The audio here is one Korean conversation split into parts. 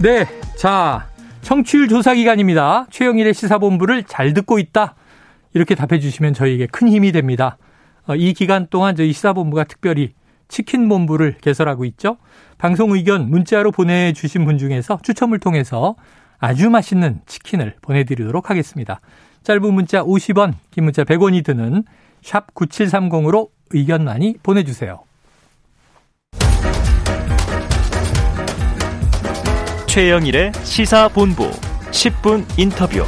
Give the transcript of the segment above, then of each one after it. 네, 자, 청취율 조사 기간입니다. 최영일의 시사본부를 잘 듣고 있다, 이렇게 답해 주시면 저희에게 큰 힘이 됩니다. 이 기간 동안 저희 시사본부가 특별히 치킨본부를 개설하고 있죠. 방송 의견 문자로 보내주신 분 중에서 추첨을 통해서 아주 맛있는 치킨을 보내드리도록 하겠습니다. 짧은 문자 50원, 긴 문자 100원이 드는 샵 9730으로 의견 많이 보내주세요. 최영일의 시사본부 10분 인터뷰.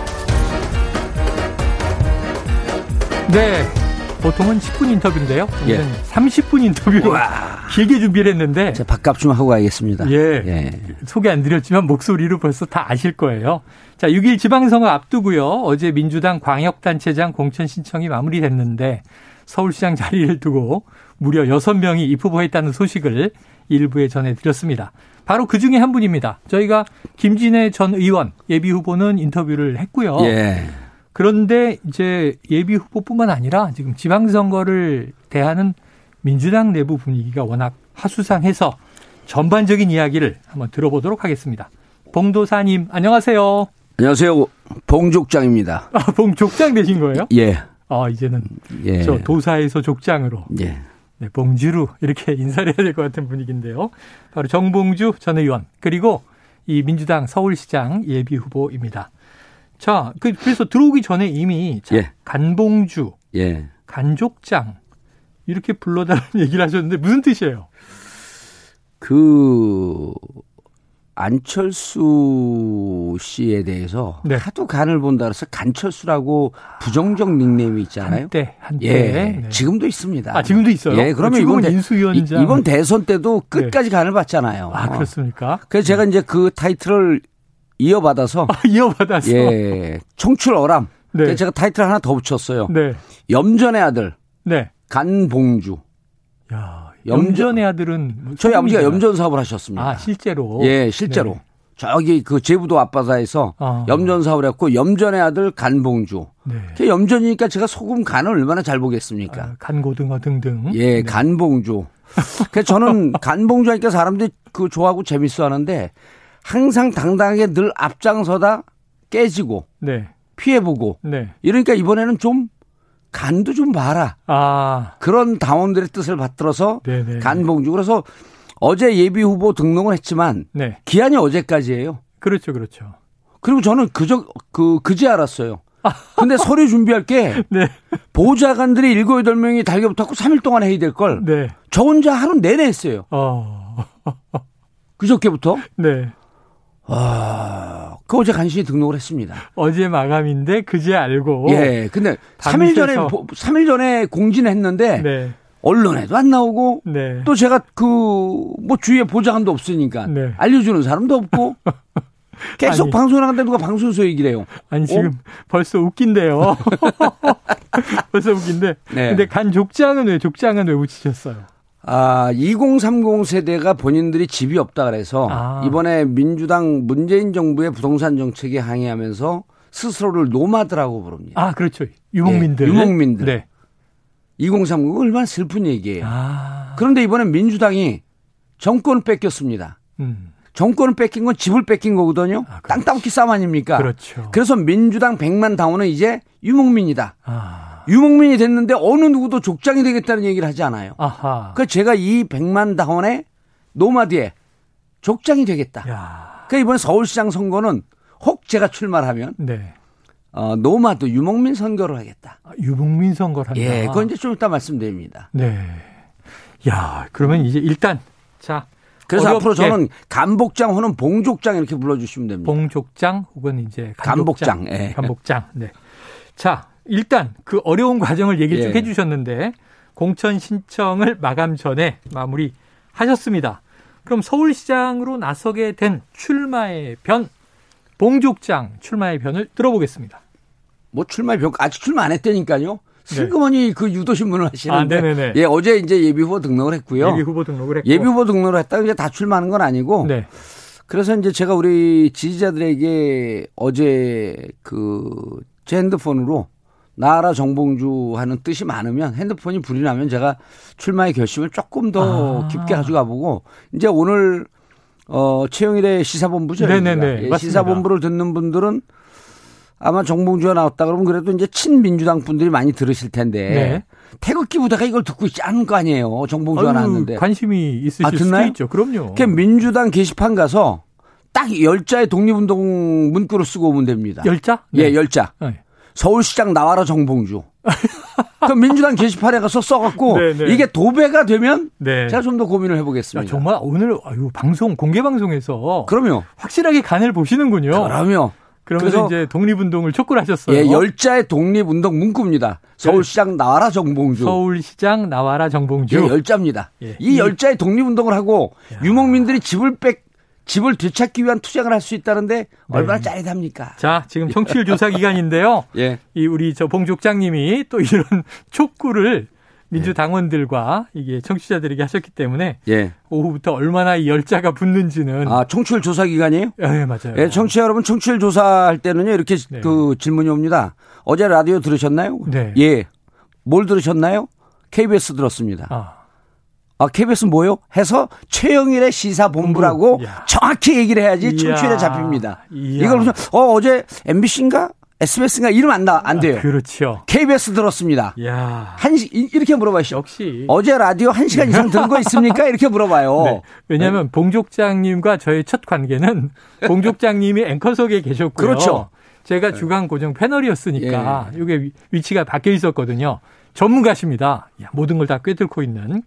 네, 보통은 10분 인터뷰인데요. 예. 30분 인터뷰로 길게 준비를 했는데 제가 밥값 좀 하고 가겠습니다. 예, 예. 소개 안 드렸지만 목소리로 벌써 다 아실 거예요. 자, 6.1 지방선거 앞두고요. 어제 민주당 광역단체장 공천 신청이 마무리됐는데 서울시장 자리를 두고 무려 6명이 입후보했다는 소식을 일부에 전해드렸습니다. 바로 그중에 한 분입니다. 저희가 김진애 전 의원 예비후보는 인터뷰를 했고요. 예. 그런데 이제 예비후보뿐만 아니라 지금 지방선거를 대하는 민주당 내부 분위기가 워낙 하수상해서 전반적인 이야기를 한번 들어보도록 하겠습니다. 봉도사님, 안녕하세요. 안녕하세요. 봉족장입니다. 아, 봉족장 되신 거예요? 예. 아, 이제는 예. 저 도사에서 족장으로. 예. 네, 봉주루 이렇게 인사를 해야 될 것 같은 분위기인데요. 바로 정봉주 전 의원, 그리고 이 민주당 서울시장 예비후보입니다. 자, 그래서 들어오기 전에 이미 자, 예. 간봉주, 예. 간족장 이렇게 불러달라는 얘기를 하셨는데 무슨 뜻이에요? 그 안철수 씨에 대해서 네. 하도 간을 본다 그래서 간철수라고 부정적 닉네임이 있잖아요. 한때. 예, 네. 지금도 있습니다. 아, 지금도 있어요? 예, 그러면 이번 대선 때도 끝까지 네. 간을 봤잖아요. 아, 그렇습니까? 그래서 제가 이제 그 타이틀을 이어받아서. 아, 이어받아서? 예. 청출 어람. 네. 그래서 제가 타이틀 하나 더 붙였어요. 네. 염전의 아들. 네. 간봉주. 야. 염전의 아들은 저희 아버지가 염전 사업을 하셨습니다. 아, 실제로? 예, 실제로. 네. 저기 그 제부도 앞바다에서 아. 염전 사업을 했고 염전의 아들 간봉주. 네. 염전이니까 제가 소금 간을 얼마나 잘 보겠습니까? 아, 간고등어 등등. 예, 네. 간봉주. 그래서 저는 간봉주 하니까 사람들이 그 좋아하고 재밌어 하는데 항상 당당하게 늘 앞장서다 깨지고 네. 피해보고 네. 이러니까 이번에는 좀 간도 좀 봐라. 아. 그런 당원들의 뜻을 받들어서 네네. 간봉주. 그래서 어제 예비후보 등록을 했지만 네. 기한이 어제까지예요. 그렇죠, 그렇죠. 그리고 저는 그제 알았어요. 아. 근데 서류 준비할 게 네. 보좌관들이 7, 8명이 달겨붙었고 3일 동안 회의될 걸 네. 저 혼자 하루 내내 했어요. 그저께부터. 네. 와, 그 어제 간신히 등록을 했습니다. 어제 마감인데 그제 알고. 예, 근데 3일 전에 공진했는데 네. 언론에도 안 나오고 네. 또 제가 뭐 주위에 보좌관도 없으니까 네. 알려주는 사람도 없고 계속 아니, 방송을 하는데 누가 방송소 얘기를 해요. 아니 지금 벌써 웃긴데요. 벌써 웃긴데. 네. 근데 간 족장은 왜 붙이셨어요? 아, 2030 세대가 본인들이 집이 없다 그래서 이번에 민주당 문재인 정부의 부동산 정책에 항의하면서 스스로를 노마드라고 부릅니다. 아, 그렇죠. 유목민들. 네, 유목민들. 네. 2030 얼마나 슬픈 얘기예요. 아. 그런데 이번에 민주당이 정권을 뺏겼습니다. 정권을 뺏긴 건 집을 뺏긴 거거든요. 아, 땅 따먹기 싸움 아닙니까? 그렇죠. 그래서 민주당 100만 당원은 이제 유목민이다. 아. 유목민이 됐는데 어느 누구도 족장이 되겠다는 얘기를 하지 않아요. 아하. 그래서 제가 이 100만 당원의 노마드에 족장이 되겠다. 야. 그러니까 이번 서울시장 선거는 혹 제가 출마하면 네. 노마드 유목민 선거를 하겠다. 아, 유목민 선거를 한다. 예, 그건 이제 좀 이따 말씀드립니다. 네. 야, 그러면 이제 일단 자. 그래서 앞으로 저는 간복장 혹은 봉족장 이렇게 불러주시면 됩니다. 봉족장 혹은 이제 간복장. 예. 간복장. 네. 자. 일단 그 어려운 과정을 얘기를 쭉 예. 해 주셨는데 공천 신청을 마감 전에 마무리하셨습니다. 그럼 서울시장으로 나서게 된 출마의 변, 봉족장 출마의 변을 들어보겠습니다. 뭐 출마의 변, 아직 출마 안 했다니까요. 슬그머니 네. 그 유도신문을 하시는데 예, 어제 이제 예비후보 등록을 했고요. 예비후보 등록을 했다가 이제 다 출마하는 건 아니고 네. 그래서 이제 제가 우리 지지자들에게 어제 제 핸드폰으로 나라 정봉주 하는 뜻이 많으면 핸드폰이 불이 나면 제가 출마의 결심을 조금 더 깊게 가져가보고 이제 오늘 최영일의 시사본부죠. 네네네. 예, 시사본부를 듣는 분들은 아마 정봉주가 나왔다 그러면 그래도 이제 친민주당 분들이 많이 들으실 텐데 네. 태극기 부대가 이걸 듣고 있지 않은 거 아니에요. 정봉주가 나왔는데. 관심이 있으실 수도 있죠. 그럼요. 그러니까 민주당 게시판 가서 딱 10자의 독립운동 문구를 쓰고 오면 됩니다. 10자? 네. 예, 10자. 네. 서울시장 나와라 정봉주. 그럼 민주당 게시판에 가서 써갖고 네네. 이게 도배가 되면 네. 제가 좀 더 고민을 해보겠습니다. 야, 정말 오늘 방송 공개 방송에서 그럼요. 확실하게 간을 보시는군요. 그럼요. 그러면서 이제 독립운동을 촉구를 하셨어요. 예, 10자의 독립운동 문구입니다. 서울시장 나와라 정봉주. 서울시장 나와라 정봉주. 예, 10자입니다. 예. 이 10자의 독립운동을 하고 야. 유목민들이 집을 되찾기 위한 투쟁을 할 수 있다는데 얼마나 네. 짜릿합니까? 자, 지금 청취율 조사 기간인데요. 예. 이 우리 저 봉족장님이 또 이런 촉구를 민주당원들과 이게 청취자들에게 하셨기 때문에 예. 오후부터 얼마나 이 열자가 붙는지는 아 청취율 조사 기간이에요? 예, 네, 맞아요. 예, 청취자 여러분 청취율 조사할 때는요 이렇게 네. 그 질문이 옵니다. 어제 라디오 들으셨나요? 네. 예. 뭘 들으셨나요? KBS 들었습니다. 아 KBS 뭐요? 해서 최영일의 시사본부라고 정확히 얘기를 해야지 청취율에 잡힙니다. 이걸 무슨 어제 MBC인가? SBS인가 이름 안 돼요. 아, 그렇죠. KBS 들었습니다. 야. 이렇게 물어봐시죠. 역시. 어제 라디오 1시간 이상 들은 거 있습니까? 이렇게 물어봐요. 네. 왜냐하면 네. 봉족장님과 저의 첫 관계는 봉족장님이 앵커석에 계셨고요. 그렇죠. 제가 주간 고정 패널이었으니까 예. 이게 위치가 바뀌어 있었거든요. 전문가십니다. 야, 모든 걸 다 꿰뚫고 있는.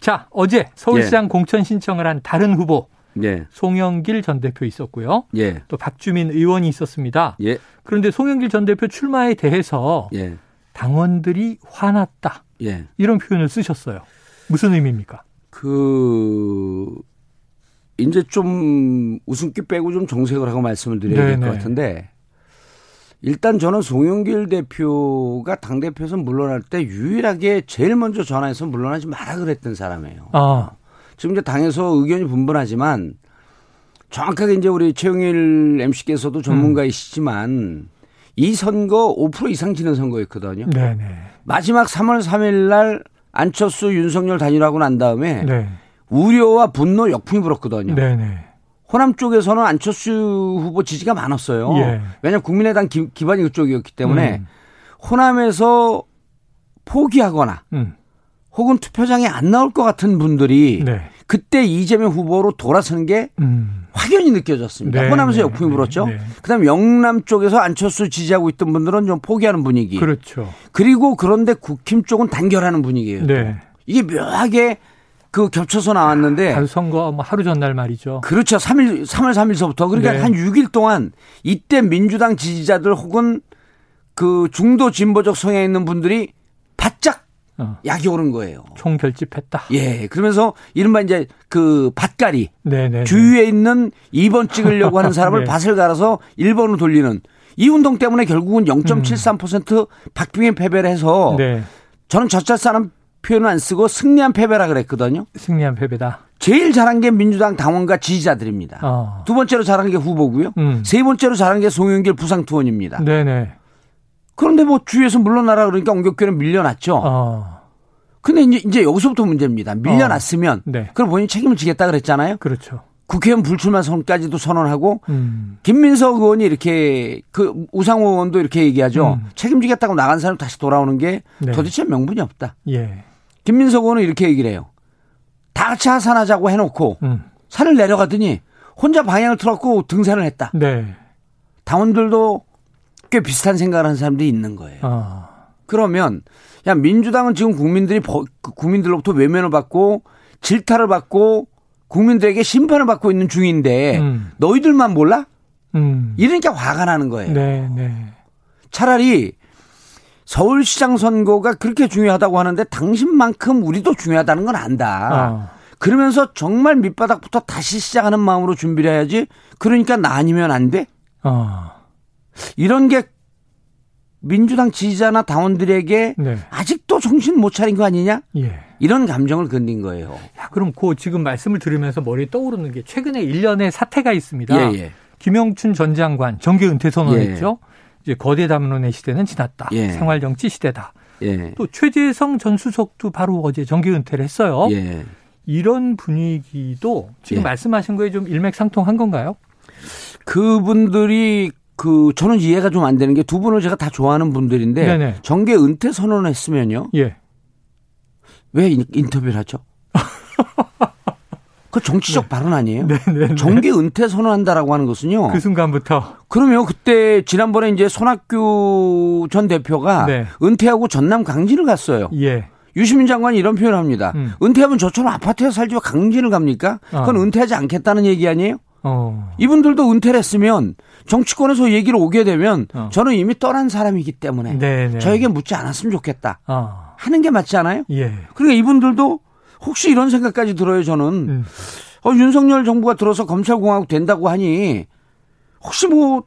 자, 어제 서울시장 예. 공천 신청을 한 다른 후보. 예. 송영길 전 대표 있었고요. 예. 또 박주민 의원이 있었습니다. 예. 그런데 송영길 전 대표 출마에 대해서 예. 당원들이 화났다. 예. 이런 표현을 쓰셨어요. 무슨 의미입니까? 이제 좀 웃음기 빼고 좀 정색을 하고 말씀을 드려야 될 것 같은데 일단 저는 송영길 대표가 당대표에서 물러날 때 유일하게 제일 먼저 전화해서 물러나지 마라 그랬던 사람이에요. 아. 지금 이제 당에서 의견이 분분하지만 정확하게 이제 우리 최영일 MC께서도 전문가이시지만 이 선거 5% 이상 지는 선거였거든요. 네네. 마지막 3월 3일 날 안철수 윤석열 단일화하고 난 다음에 네. 우려와 분노 역풍이 불었거든요. 네네. 호남 쪽에서는 안철수 후보 지지가 많았어요. 예. 왜냐하면 국민의당 기반이 그쪽이었기 때문에 호남에서 포기하거나 혹은 투표장에 안 나올 것 같은 분들이 네. 그때 이재명 후보로 돌아서는 게 확연히 느껴졌습니다. 네, 호남에서 역풍이 불었죠. 네, 네. 그다음에 영남 쪽에서 안철수 지지하고 있던 분들은 좀 포기하는 분위기. 그렇죠. 그리고 그런데 국힘 쪽은 단결하는 분위기예요. 네. 이게 묘하게 그 겹쳐서 나왔는데. 바로 선거 하루 전날 말이죠. 그렇죠. 3월 3일서부터. 그러니까 네. 한 6일 동안 이때 민주당 지지자들 혹은 그 중도 진보적 성향 있는 분들이 바짝 약이 오른 거예요. 총 결집했다. 예. 그러면서 이른바 이제 그 밭갈이. 네네. 주위에 있는 2번 찍으려고 하는 사람을 네. 밭을 갈아서 1번으로 돌리는 이 운동 때문에 결국은 0.73% 박빙의 패배를 해서 네. 저는 젖잘싸는 표현은 안 쓰고 승리한 패배라 그랬거든요. 승리한 패배다. 제일 잘한 게 민주당 당원과 지지자들입니다. 두 번째로 잘한 게 후보고요. 세 번째로 잘한 게 송영길 부상투원입니다. 네네. 그런데 뭐 주위에서 물러나라 그러니까 옹격교는 밀려났죠. 근데 이제 여기서부터 문제입니다. 밀려났으면 네. 그럼 본인이 책임을 지겠다 그랬잖아요. 그렇죠. 국회의원 불출마 선언까지도 선언하고 김민석 의원이 이렇게 그 우상호 의원도 이렇게 얘기하죠. 책임지겠다고 나간 사람 다시 돌아오는 게 네. 도대체 명분이 없다. 예. 김민석 의원은 이렇게 얘기를 해요. 다 같이 하산하자고 해놓고 산을 내려가더니 혼자 방향을 틀었고 등산을 했다. 네. 당원들도 꽤 비슷한 생각을 하는 사람들이 있는 거예요. 그러면 야 민주당은 지금 국민들로부터 외면을 받고 질타를 받고 국민들에게 심판을 받고 있는 중인데 너희들만 몰라? 이러니까 화가 나는 거예요. 네, 네. 차라리 서울시장 선거가 그렇게 중요하다고 하는데 당신만큼 우리도 중요하다는 건 안다. 그러면서 정말 밑바닥부터 다시 시작하는 마음으로 준비를 해야지. 그러니까 나 아니면 안 돼? 이런 게 민주당 지지자나 당원들에게 네. 아직도 정신 못 차린 거 아니냐? 예. 이런 감정을 건넨 거예요. 야, 그럼 지금 말씀을 들으면서 머리에 떠오르는 게 최근에 일련의 사태가 있습니다. 예, 예. 김영춘 전 장관 정계 은퇴 선언했죠. 예. 이제 거대 담론의 시대는 지났다. 예. 생활정치 시대다. 예. 또 최재성 전 수석도 바로 어제 정계 은퇴를 했어요. 예. 이런 분위기도 지금 말씀하신 거에 좀 일맥상통한 건가요? 그분들이 저는 이해가 좀 안 되는 게 두 분을 제가 다 좋아하는 분들인데 네네. 정계 은퇴 선언을 했으면요. 예. 왜 인터뷰를 하죠? 그 정치적 네. 발언 아니에요? 네네네. 정계 은퇴 선언한다라고 하는 것은요. 그 순간부터. 그럼요. 그때 지난번에 이제 손학규 전 대표가 네. 은퇴하고 전남 강진을 갔어요. 예. 유시민 장관이 이런 표현을 합니다. 은퇴하면 저처럼 아파트에 살지 왜 강진을 갑니까? 그건 은퇴하지 않겠다는 얘기 아니에요? 이분들도 은퇴를 했으면 정치권에서 얘기를 오게 되면 저는 이미 떠난 사람이기 때문에 네네. 저에게 묻지 않았으면 좋겠다 하는 게 맞지 않아요? 예. 그러니까 이분들도 혹시 이런 생각까지 들어요. 저는 윤석열 정부가 들어서 검찰공화국 된다고 하니 혹시 뭐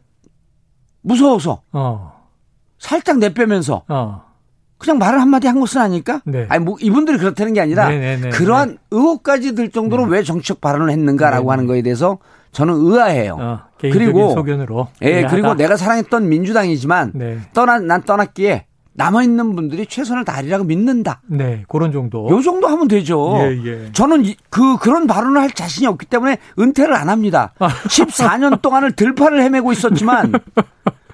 무서워서 살짝 내빼면서 그냥 말을 한마디 한 것은 아닐까? 네. 아니, 뭐, 이분들이 그렇다는 게 아니라, 네네네. 그러한 네. 의혹까지 들 정도로 네. 왜 정치적 발언을 했는가라고 네네. 하는 거에 대해서 저는 의아해요. 개인적인 그리고, 소견으로. 예, 그리고 내가 사랑했던 민주당이지만, 네. 난 떠났기에 남아있는 분들이 최선을 다하리라고 믿는다. 네, 그런 정도. 요 정도 하면 되죠. 예, 예. 저는 그런 발언을 할 자신이 없기 때문에 은퇴를 안 합니다. 14년 동안을 들판을 헤매고 있었지만,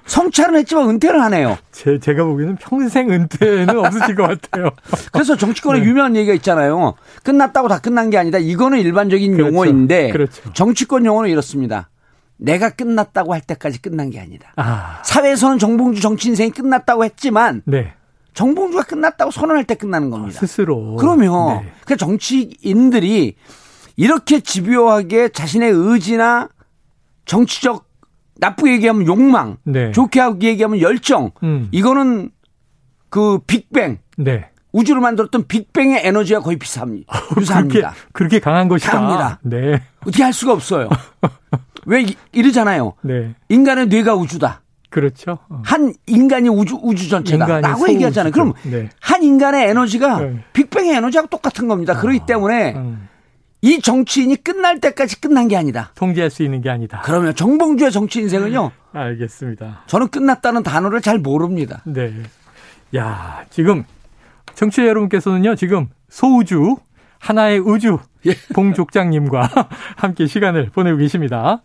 성찰은 했지만 은퇴를 하네요. 제가 보기에는 평생 은퇴는 없으실 것 같아요. 그래서 정치권에 네. 유명한 얘기가 있잖아요. 끝났다고 다 끝난 게 아니다. 이거는 일반적인 그렇죠. 용어인데 그렇죠. 정치권 용어는 이렇습니다. 내가 끝났다고 할 때까지 끝난 게 아니다. 사회에서는 정봉주 정치 인생이 끝났다고 했지만 네. 정봉주가 끝났다고 선언할 때 끝나는 겁니다. 스스로. 그러면 네. 그 정치인들이 이렇게 집요하게 자신의 의지나 정치적 나쁘게 얘기하면 욕망, 네. 좋게 얘기하면 열정. 이거는 그 빅뱅, 네. 우주를 만들었던 빅뱅의 에너지와 거의 비슷합니다. 유사합니다. 그렇게 강한 것이다. 강합니다. 네. 어떻게 할 수가 없어요. 왜 이러잖아요. 네. 인간의 뇌가 우주다. 그렇죠. 한 인간이 우주 전체다. 라고 얘기하잖아요. 그럼 네. 한 인간의 에너지가 네. 빅뱅의 에너지하고 똑같은 겁니다. 그렇기 때문에 이 정치인이 끝날 때까지 끝난 게 아니다. 통제할 수 있는 게 아니다. 그러면 정봉주의 정치 인생은요. 알겠습니다. 저는 끝났다는 단어를 잘 모릅니다. 네. 야, 지금 청취자 여러분께서는요. 지금 소우주 하나의 우주 예. 봉족장님과 함께 시간을 보내고 계십니다.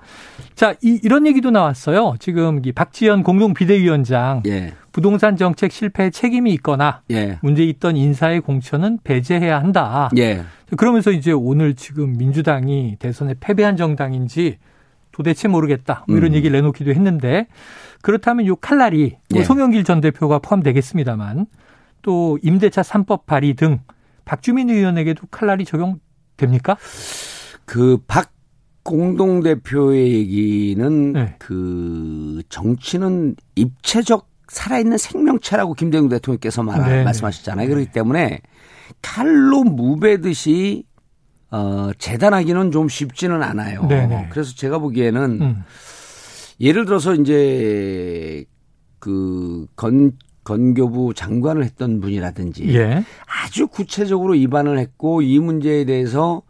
자, 이런 얘기도 나왔어요. 지금 박지현 공동 비대위원장 예. 부동산 정책 실패에 책임이 있거나 예. 문제 있던 인사의 공천은 배제해야 한다. 예. 그러면서 이제 오늘 지금 민주당이 대선에 패배한 정당인지 도대체 모르겠다. 뭐 이런 얘기를 내놓기도 했는데 그렇다면 요 칼날이 예. 송영길 전 대표가 포함되겠습니다만 또 임대차 3법 발의 등 박주민 의원에게도 칼날이 적용됩니까? 그 박 공동대표의 얘기는 네. 그 정치는 입체적 살아있는 생명체라고 김대중 대통령께서 말씀하셨잖아요. 네. 그렇기 때문에 칼로 무배듯이 재단하기는 좀 쉽지는 않아요. 네네. 그래서 제가 보기에는 예를 들어서 이제 그 건교부 장관을 했던 분이라든지 예. 아주 구체적으로 위반을 했고 이 문제에 대해서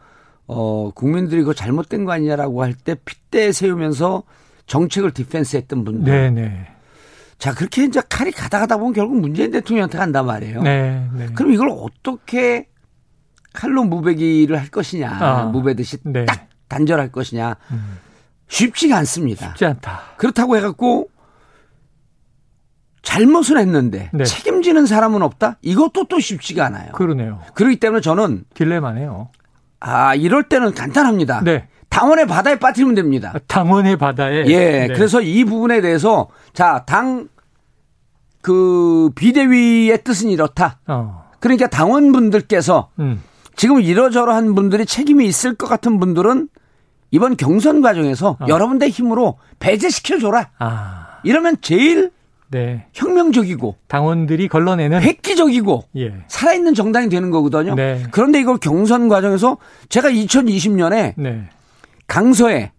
국민들이 그거 잘못된 거 아니냐라고 할 때 핏대 세우면서 정책을 디펜스했던 분들. 네네. 자 그렇게 이제 칼이 가다 보면 결국 문재인 대통령한테 간단 말이에요. 네, 네. 그럼 이걸 어떻게 칼로 무배기를 할 것이냐, 무배듯이 네. 딱 단절할 것이냐 쉽지가 않습니다. 쉽지 않다. 그렇다고 해갖고 잘못은 했는데 네. 책임지는 사람은 없다. 이것도 또 쉽지가 않아요. 그러네요. 그렇기 때문에 저는 딜레마네요. 아 이럴 때는 간단합니다. 네. 당원의 바다에 빠뜨리면 됩니다. 당원의 바다에. 예. 네. 그래서 이 부분에 대해서 자, 그 비대위의 뜻은 이렇다. 그러니까 당원분들께서 지금 이러저러한 분들이 책임이 있을 것 같은 분들은 이번 경선 과정에서 여러분들의 힘으로 배제시켜줘라. 이러면 제일 네. 혁명적이고 당원들이 걸러내는 획기적이고 예. 살아있는 정당이 되는 거거든요. 네. 그런데 이걸 경선 과정에서 제가 2020년에 네. 강서에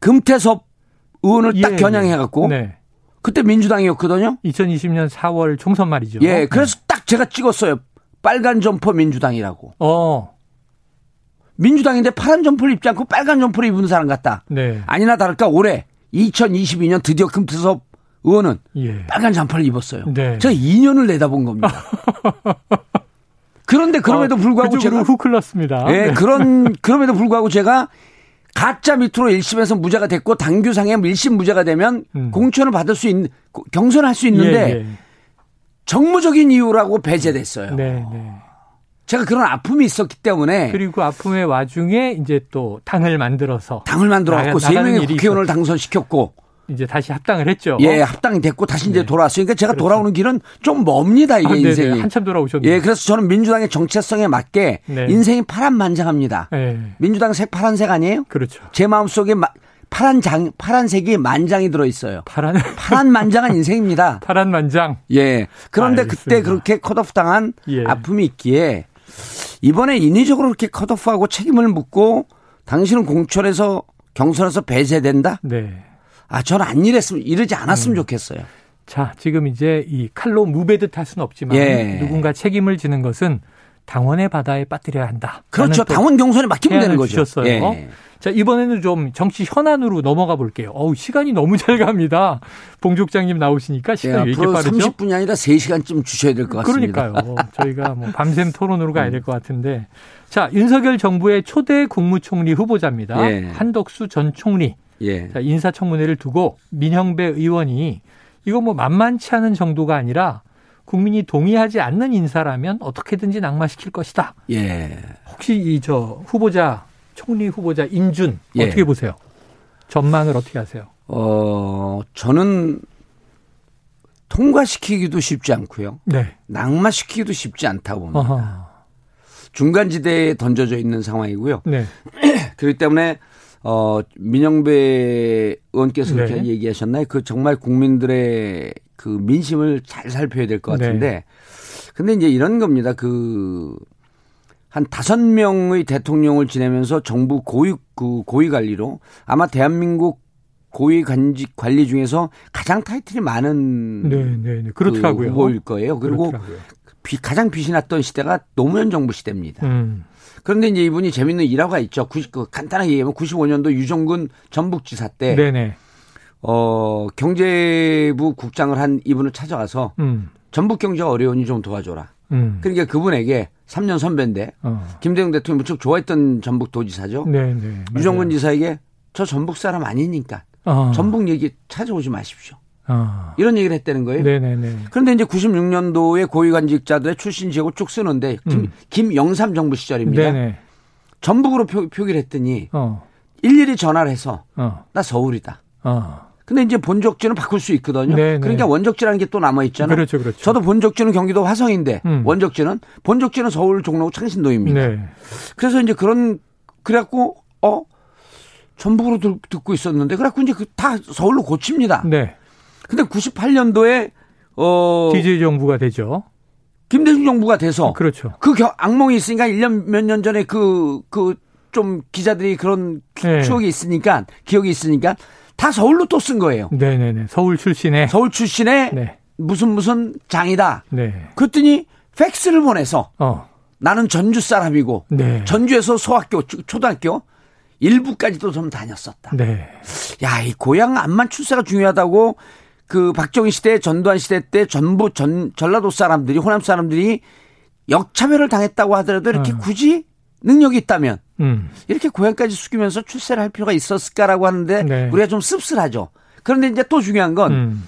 금태섭 의원을 딱 겨냥해갖고 네. 그때 민주당이었거든요. 2020년 4월 총선 말이죠. 예, 그래서 네. 딱 제가 찍었어요. 빨간 점퍼 민주당이라고. 민주당인데 파란 점퍼를 입지 않고 빨간 점퍼를 입은 사람 같다. 네. 아니나 다를까 올해 2022년 드디어 금태섭 의원은 빨간 점퍼를 입었어요. 네. 제가 2년을 내다본 겁니다. 그런데 그럼에도 불구하고 제가 후클렀습니다. 예, 네. 그럼에도 불구하고 제가 가짜 밑으로 1심에서 무죄가 됐고 당규상에 1심 무죄가 되면 공천을 받을 수 있는 경선할 수 있는데 예, 예. 정무적인 이유라고 배제됐어요. 네, 네. 제가 그런 아픔이 있었기 때문에 그리고 아픔의 와중에 이제 또 당을 만들어서 당을 만들어서 3명의 국회의원을 당선시켰고 이제 다시 합당을 했죠. 예, 합당이 됐고 다시 이제 돌아왔으니까 제가 그렇죠. 돌아오는 길은 좀 멉니다. 이게 인생이. 한참 돌아오셨네요. 예, 그래서 저는 민주당의 정체성에 맞게 네. 인생이 파란만장합니다. 네. 민주당 색 파란색 아니에요? 그렇죠. 제 마음속에 파란색이 만장이 들어있어요. 파란만장한 인생입니다. 파란만장. 예. 그런데 알겠습니다. 그때 그렇게 컷오프 당한 예. 아픔이 있기에 이번에 인위적으로 그렇게 컷오프하고 책임을 묻고 당신은 공천에서 경선에서 배제된다? 네. 아, 저는 안 이러지 않았으면 좋겠어요. 자, 지금 이제 이 칼로 무배듯 할 수는 없지만 예. 누군가 책임을 지는 것은 당원의 바다에 빠뜨려야 한다. 그렇죠. 당원 경선에 맡기면 되는 거죠. 예. 자, 이번에는 좀 정치 현안으로 넘어가 볼게요. 어우, 시간이 너무 잘 갑니다. 봉 족장님 나오시니까 시간이 예, 왜 이렇게 빠르죠? 30분이 아니라 3시간쯤 주셔야 될 것 같습니다. 그러니까요. 저희가 뭐 밤샘 토론으로 가야 될 것 같은데. 자, 윤석열 정부의 초대 국무총리 후보자입니다. 예. 한덕수 전 총리. 예. 자, 인사청문회를 두고 민형배 의원이 이거 뭐 만만치 않은 정도가 아니라 국민이 동의하지 않는 인사라면 어떻게든지 낙마시킬 것이다. 예. 혹시 이 후보자 총리 후보자 인준 어떻게 예. 보세요? 전망을 어떻게 하세요? 저는 통과시키기도 쉽지 않고요. 네. 낙마시키기도 쉽지 않다고 봅니다. 어허. 중간지대에 던져져 있는 상황이고요. 네. 그렇기 때문에 민영배 의원께서 그렇게 네. 얘기하셨나요? 그 정말 국민들의 그 민심을 잘 살펴야 될 것 같은데. 네. 근데 이제 이런 겁니다. 한 5명의 대통령을 지내면서 정부 고위 관리로 아마 대한민국 고위 관리 중에서 가장 타이틀이 많은. 네. 그렇더라고요. 그 후보일 거예요. 그리고 그렇더라고요. 가장 빛이 났던 시대가 노무현 정부 시대입니다. 그런데 이제 이분이 재밌는 일화가 있죠. 간단하게 얘기하면 95년도 유정근 전북지사 때 네네. 경제부 국장을 한 이분을 찾아가서 전북 경제가 어려우니 좀 도와줘라. 그러니까 그분에게 3년 선배인데 김대중 대통령이 무척 좋아했던 전북도지사죠. 네네. 유정근 지사에게 저 전북 사람 아니니까 전북 얘기 찾아오지 마십시오. 이런 얘기를 했다는 거예요. 네네네. 그런데 이제 96년도에 고위관직자들의 출신 지역을 쭉 쓰는데 김영삼 정부 시절입니다. 네네. 전북으로 표기를 했더니 일일이 전화를 해서 나 서울이다. 근데 이제 본적지는 바꿀 수 있거든요. 네네. 그러니까 원적지라는 게 또 남아있잖아요. 그렇죠. 저도 본적지는 경기도 화성인데 본적지는 서울 종로구 창신도입니다. 네. 그래서 이제 그래갖고 전북으로 듣고 있었는데 그래갖고 이제 다 서울로 고칩니다. 네. 근데 98년도에 DJ 정부가 되죠. 김대중 정부가 돼서 그렇죠. 악몽이 있으니까 1년 몇 년 전에 좀 기자들이 그런 추억이 있으니까 기억이 있으니까 다 서울로 또 쓴 거예요. 네네네. 서울 출신에 네. 무슨 장이다. 네. 그랬더니 팩스를 보내서 나는 전주 사람이고 네. 전주에서 소학교 초등학교 일부까지도 좀 다녔었다. 네. 야, 이 고향 안만 출세가 중요하다고. 그 박정희 시대 전두환 시대 때 전부 전라도 사람들이 호남 사람들이 역차별을 당했다고 하더라도 이렇게 굳이 능력이 있다면 이렇게 고향까지 숙이면서 출세를 할 필요가 있었을까라고 하는데 네. 우리가 좀 씁쓸하죠. 그런데 이제 또 중요한 건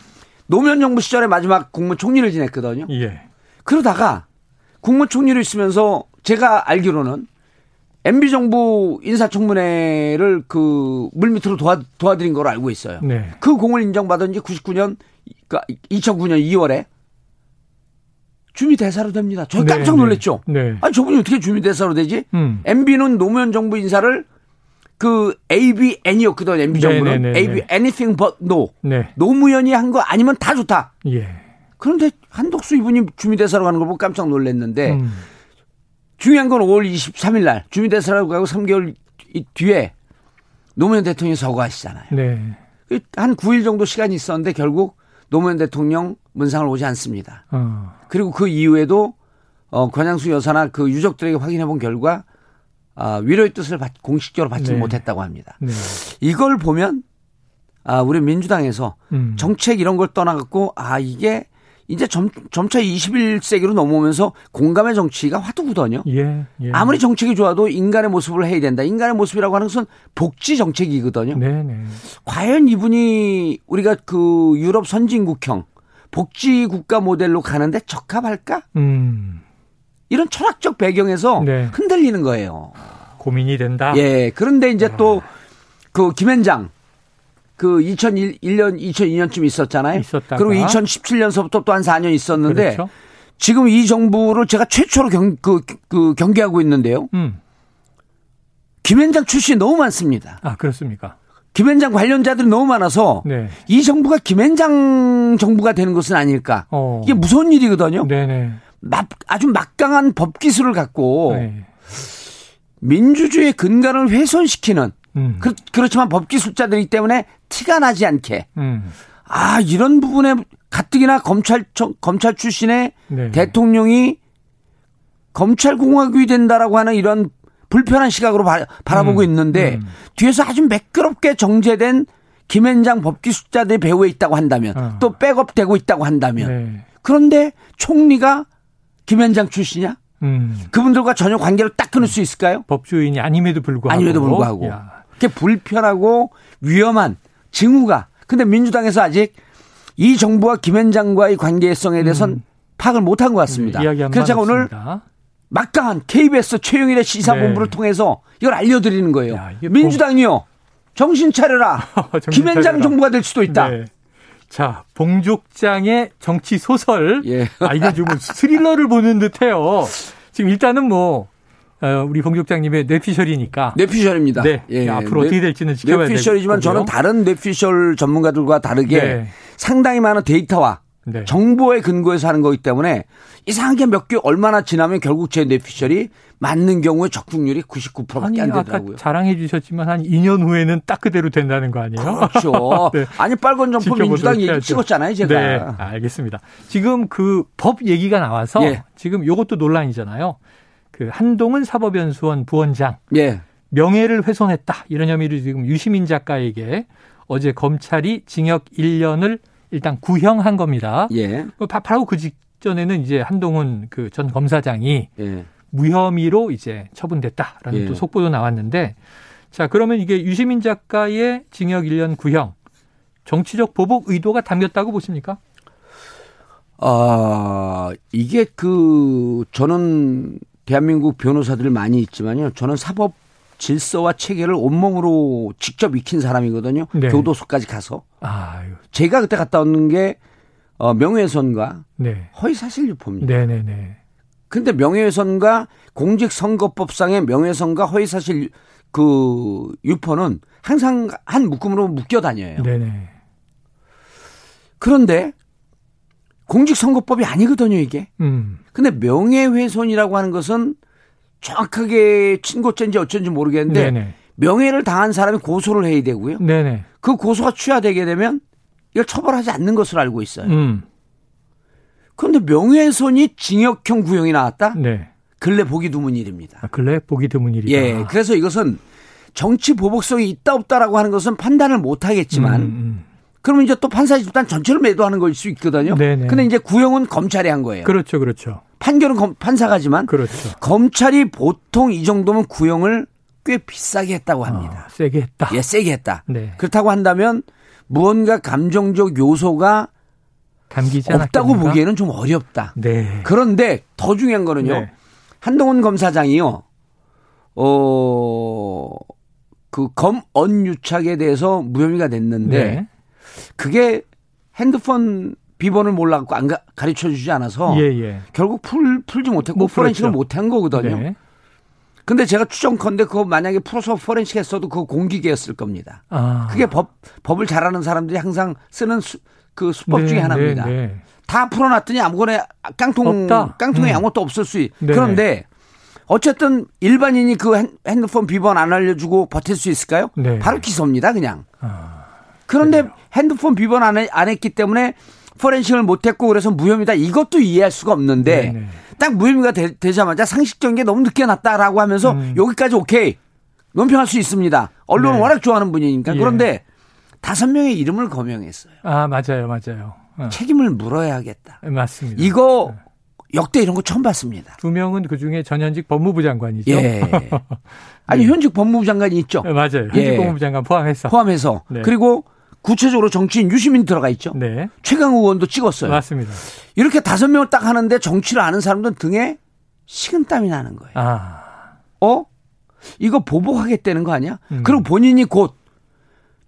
노무현 정부 시절에 마지막 국무총리를 지냈거든요. 예. 그러다가 국무총리를 있으면서 제가 알기로는 MB 정부 인사청문회를 그 물밑으로 도와드린 걸로 알고 있어요. 네. 그 공을 인정받은 지 2009년 2월에 주미대사로 됩니다. 저 깜짝 놀랐죠. 네. 아니, 저분이 어떻게 주미대사로 되지? MB는 노무현 정부 인사를 그 ABN이었거든, MB 정부는. 네. AB anything but no. 네. 노무현이 한 거 아니면 다 좋다. 예. 그런데 한덕수 이분이 주미대사로 가는 걸 보고 깜짝 놀랐는데 중요한 건 5월 23일 날 주미대사라고 하고 3개월 뒤에 노무현 대통령이 서거하시잖아요. 네. 한 9일 정도 시간이 있었는데 결국 노무현 대통령 문상을 오지 않습니다. 그리고 그 이후에도 권양수 여사나 그 유족들에게 확인해 본 결과 위로의 뜻을 공식적으로 받지 네. 못했다고 합니다. 네. 이걸 보면 우리 민주당에서 정책 이런 걸 떠나갖고 이게 이제 점차 21세기로 넘어오면서 공감의 정치가 화두거든요. 예, 예. 아무리 정책이 좋아도 인간의 모습을 해야 된다. 인간의 모습이라고 하는 것은 복지 정책이거든요. 네네. 과연 이분이 우리가 그 유럽 선진국형 복지 국가 모델로 가는데 적합할까? 이런 철학적 배경에서 네. 흔들리는 거예요. 고민이 된다. 예. 그런데 이제 또 그 김현장. 그 2001년, 2002년쯤 있었잖아요. 있었다가. 그리고 2017년서부터 또 한 4년 있었는데 그렇죠. 지금 이 정부를 제가 최초로 경계하고 있는데요. 김현장 출신이 너무 많습니다. 아, 그렇습니까? 김현장 관련자들이 너무 많아서 네. 이 정부가 김현장 정부가 되는 것은 아닐까. 이게 무서운 일이거든요. 네네. 아주 막강한 법 기술을 갖고 네. 민주주의의 근간을 훼손시키는 그렇지만 법기술자들이기 때문에 티가 나지 않게 아 이런 부분에 가뜩이나 검찰 출신의 네. 대통령이 검찰공화국이 된다라고 하는 이런 불편한 시각으로 바라보고 있는데 뒤에서 아주 매끄럽게 정제된 김현장 법기술자들이 배후에 있다고 한다면 또 백업되고 있다고 한다면 네. 그런데 총리가 김현장 출신이야? 그분들과 전혀 관계를 딱 끊을 수 있을까요? 법조인이 아님에도 불구하고 이렇게 불편하고 위험한 징후가. 근데 민주당에서 아직 이 정부와 김현장과의 관계성에 대해서는 파악을 못한 것 같습니다. 그래서 제가 오늘 막강한 KBS 최영일의 시사본부를 네. 통해서 이걸 알려드리는 거예요. 야, 민주당이요. 정신 차려라. 김현장 차려라. 정부가 될 수도 있다. 네. 자, 봉족장의 정치 소설. 예. 아, 이거 지금 스릴러를 보는 듯해요. 지금 일단은 뭐 우리 봉족장님의 뇌피셜이니까. 뇌피셜입니다. 네. 예. 앞으로 어떻게 될지는 지켜봐야 돼요. 뇌피셜이지만 저는 다른 뇌피셜 전문가들과 다르게 네. 상당히 많은 데이터와 네. 정보에 근거해서 하는 거기 때문에 이상하게 몇 개 얼마나 지나면 결국 제 뇌피셜이 맞는 경우에 적중률이 99%밖에 안 되더라고요. 아까 자랑해 주셨지만 한 2년 후에는 딱 그대로 된다는 거 아니에요? 그렇죠. 네. 아니 빨간 점포 민주당 얘기 찍었잖아요. 제가. 네. 알겠습니다. 지금 그 법 얘기가 나와서 예. 지금 이것도 논란이잖아요. 그 한동훈 사법연수원 부원장 예. 명예를 훼손했다. 이런 혐의로 지금 유시민 작가에게 어제 검찰이 징역 1년을 일단 구형한 겁니다. 예. 바로 그 직전에는 이제 한동훈 그 전 검사장이 예. 무혐의로 이제 처분됐다라는 예. 또 속보도 나왔는데, 자 그러면 이게 유시민 작가의 징역 1년 구형 정치적 보복 의도가 담겼다고 보십니까? 이게 그 저는 대한민국 변호사들 많이 있지만요, 저는 사법 질서와 체계를 온몸으로 직접 익힌 사람이거든요. 네. 교도소까지 가서. 아유. 제가 그때 갔다 온 게 명예훼손과 네. 허위사실 유포입니다. 네네네. 그런데 명예훼손과 공직선거법상의 명예훼손과 허위사실 그 유포는 항상 한 묶음으로 묶여 다녀요. 네네. 그런데 공직선거법이 아니거든요, 이게. 근데 명예훼손이라고 하는 것은 정확하게 친고죄인지 어쩐지 모르겠는데 네네. 명예를 당한 사람이 고소를 해야 되고요. 네네. 그 고소가 취하되게 되면 이걸 처벌하지 않는 것으로 알고 있어요. 그런데 명예훼손이 징역형 구형이 나왔다? 네. 근래 보기 드문 일입니다. 아, 근래 보기 드문 일이다. 예, 그래서 이것은 정치 보복성이 있다 없다라고 하는 것은 판단을 못하겠지만 그러면 이제 또 판사 집단 전체를 매도하는 걸 수 있거든요. 네네. 근데 이제 구형은 검찰이 한 거예요. 그렇죠. 그렇죠. 판결은 판사가지만 그렇죠. 검찰이 보통 이 정도면 구형을 꽤 비싸게 했다고 합니다. 세게 했다. 예, 세게 했다. 네. 그렇다고 한다면 무언가 감정적 요소가 담기지 없다고 않았겠는가? 보기에는 좀 어렵다. 네. 그런데 더 중요한 거는요. 네. 한동훈 검사장이요. 그 검언유착에 대해서 무혐의가 됐는데 네. 그게 핸드폰 비번을 몰라갖고 안 가르쳐 주지 않아서 예, 예. 결국 풀지 못했고 포렌식을 못한 거거든요. 네. 근데 제가 추정컨대 그거 만약에 풀어서 포렌식 했어도 그거 공기계였을 겁니다. 아. 그게 법을 잘하는 사람들이 항상 쓰는 그 수법 네, 중에 하나입니다. 네, 네. 다 풀어놨더니 아무거나 깡통에 아무것도 없을 수 있. 네. 그런데 어쨌든 일반인이 그 핸드폰 비번 안 알려주고 버틸 수 있을까요? 네. 바로 기소입니다, 그냥. 그런데 그래요. 핸드폰 비번 안 했기 때문에 포렌식을 못했고 그래서 무혐의다. 이것도 이해할 수가 없는데 네네. 딱 무혐의가 되자마자 상식적인 게 너무 늦게 났다라고 하면서 여기까지 오케이 논평할 수 있습니다. 언론은 네. 워낙 좋아하는 분이니까. 예. 그런데 5명의 이름을 거명했어요. 아, 맞아요. 맞아요. 어. 책임을 물어야겠다. 맞습니다. 이거 역대 이런 거 처음 봤습니다. 2명은 그중에 전현직 법무부 장관이죠. 예. 아니, 현직 법무부 장관이 있죠. 네, 맞아요. 현직 예. 법무부 장관 포함해서. 네. 그리고 구체적으로 정치인 유시민 들어가 있죠. 네. 최강 의원도 찍었어요. 맞습니다. 이렇게 5명을 딱 하는데 정치를 아는 사람들은 등에 식은땀이 나는 거예요. 아. 어? 이거 보복하겠다는 거 아니야? 그리고 본인이 곧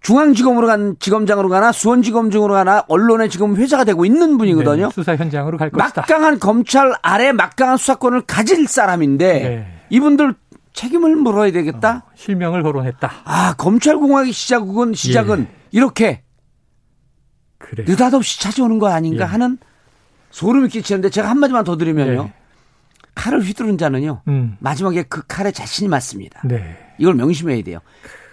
중앙지검으로 간 지검장으로 가나 수원지검장으로 가나 언론에 지금 회자가 되고 있는 분이거든요. 네, 수사 현장으로 갈 것이다. 막강한 검찰 아래 막강한 수사권을 가질 사람인데 네. 이분들 책임을 물어야 되겠다. 어, 실명을 거론했다. 아, 검찰공화국 시작은 예. 이렇게 그래요. 느닷없이 찾아오는 거 아닌가 예. 하는 소름이 끼치는데 제가 한마디만 더 드리면요. 예. 칼을 휘두른 자는요. 마지막에 그 칼에 자신이 맞습니다. 네. 이걸 명심해야 돼요.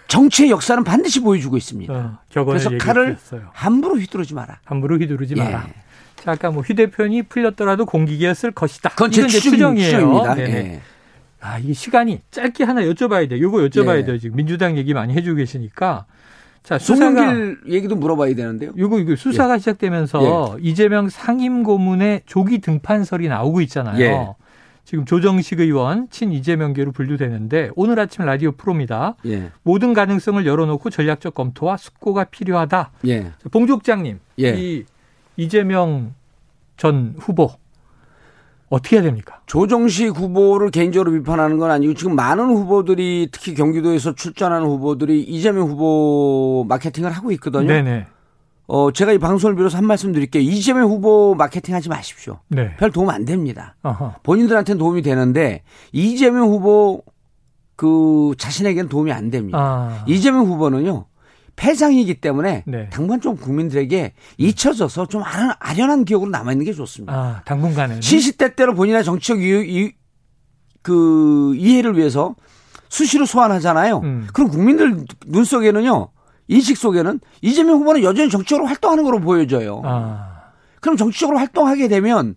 정치의 역사는 반드시 보여주고 있습니다. 그래서 칼을 드렸어요. 함부로 휘두르지 마라. 함부로 휘두르지 마라. 예. 자, 아까 뭐 휴 대표니 풀렸더라도 공기계였을 것이다. 그건 제 추정이에요. 예. 아, 이게 시간이 짧게 하나 여쭤봐야 돼요. 이거 여쭤봐야 예. 돼요. 지금 민주당 얘기 많이 해주고 계시니까. 자, 송영길 얘기도 물어봐야 되는데요. 이거 수사가 예. 시작되면서 예. 이재명 상임고문의 조기 등판설이 나오고 있잖아요. 예. 지금 조정식 의원 친 이재명계로 분류되는데 오늘 아침 라디오 프로입니다. 예. 모든 가능성을 열어놓고 전략적 검토와 숙고가 필요하다. 예. 봉족장님, 예. 이 이재명 전 후보 어떻게 해야 됩니까? 조정식 후보를 개인적으로 비판하는 건 아니고 지금 많은 후보들이 특히 경기도에서 출전하는 후보들이 이재명 후보 마케팅을 하고 있거든요. 네네. 제가 이 방송을 비로소 한 말씀 드릴게요. 이재명 후보 마케팅 하지 마십시오. 네. 별 도움 안 됩니다. 어허. 본인들한테는 도움이 되는데 이재명 후보 자신에게는 도움이 안 됩니다. 아. 이재명 후보는요. 패상이기 때문에 네. 당분 좀 국민들에게 잊혀져서 좀 아련한 기억으로 남아있는 게 좋습니다. 아, 당분간은. 시시때때로 본인의 정치적 이해를 위해서 수시로 소환하잖아요. 그럼 국민들 눈 속에는요. 인식 속에는 이재명 후보는 여전히 정치적으로 활동하는 걸로 보여져요. 아. 그럼 정치적으로 활동하게 되면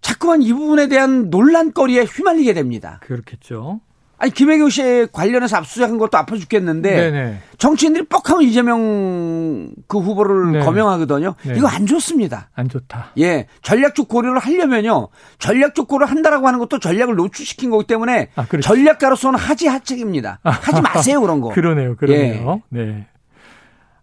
자꾸만 이 부분에 대한 논란거리에 휘말리게 됩니다. 그렇겠죠. 아니, 김혜경 씨 관련해서 압수수색한 것도 아파 죽겠는데 네네. 정치인들이 뻑하면 이재명 후보를 네. 거명하거든요. 네. 이거 안 좋습니다. 안 좋다. 예, 전략적 고려를 하려면요. 전략적 고려를 한다라고 하는 것도 전략을 노출시킨 거기 때문에 아, 전략가로서는 하지 하책입니다. 하지 마세요 그런 거. 그러네요. 예. 네.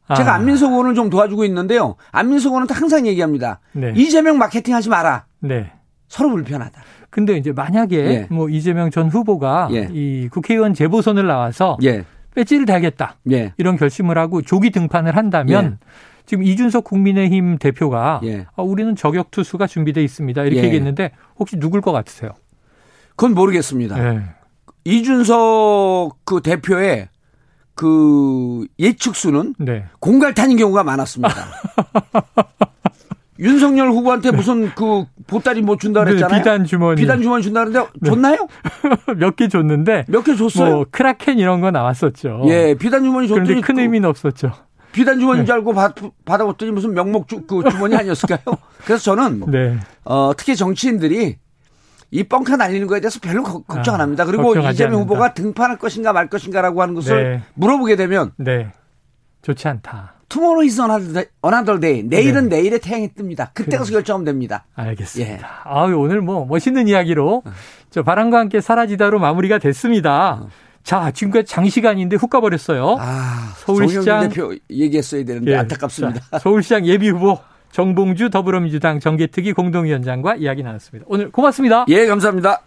아. 제가 안민석 의원을 좀 도와주고 있는데요. 안민석 의원은 항상 얘기합니다. 네. 이재명 마케팅 하지 마라. 네. 서로 불편하다. 근데 이제 만약에 예. 뭐 이재명 전 후보가 예. 이 국회의원 재보선을 나와서 예. 배지를 달겠다 예. 이런 결심을 하고 조기 등판을 한다면 예. 지금 이준석 국민의힘 대표가 예. 우리는 저격 투수가 준비돼 있습니다 이렇게 예. 얘기했는데 혹시 누굴 것 같으세요? 그건 모르겠습니다. 예. 이준석 대표의 예측수는 네. 공갈탄인 경우가 많았습니다. 윤석열 후보한테 무슨 보따리 못 준다 그랬잖아요. 비단 주머니 준다 그랬는데 줬나요? 네. 몇 개 줬는데. 몇 개 줬어요? 뭐 크라켄 이런 거 나왔었죠. 예, 비단 주머니 줬더니. 그런데 큰 의미는 없었죠. 비단 주머니인 줄 알고 받아봤더니 무슨 명목 주머니 아니었을까요? 그래서 저는 네. 특히 정치인들이 이 뻥카 날리는 거에 대해서 별로 걱정 안 합니다. 그리고 이재명 후보가 등판할 것인가 말 것인가라고 하는 것을 네. 물어보게 되면. 네. 좋지 않다. Tomorrow is another day. 내일은 네. 내일의 태양이 뜹니다. 그때 가서 결정하면 됩니다. 알겠습니다. 예. 아유, 오늘 뭐 멋있는 이야기로 저 바람과 함께 사라지다로 마무리가 됐습니다. 자, 지금까지 장시간인데 훅 가버렸어요. 아, 서울시장 대표 얘기했어야 되는데 예. 안타깝습니다. 자, 서울시장 예비후보 정봉주 더불어민주당 정계특위 공동위원장과 이야기 나눴습니다. 오늘 고맙습니다. 예, 감사합니다.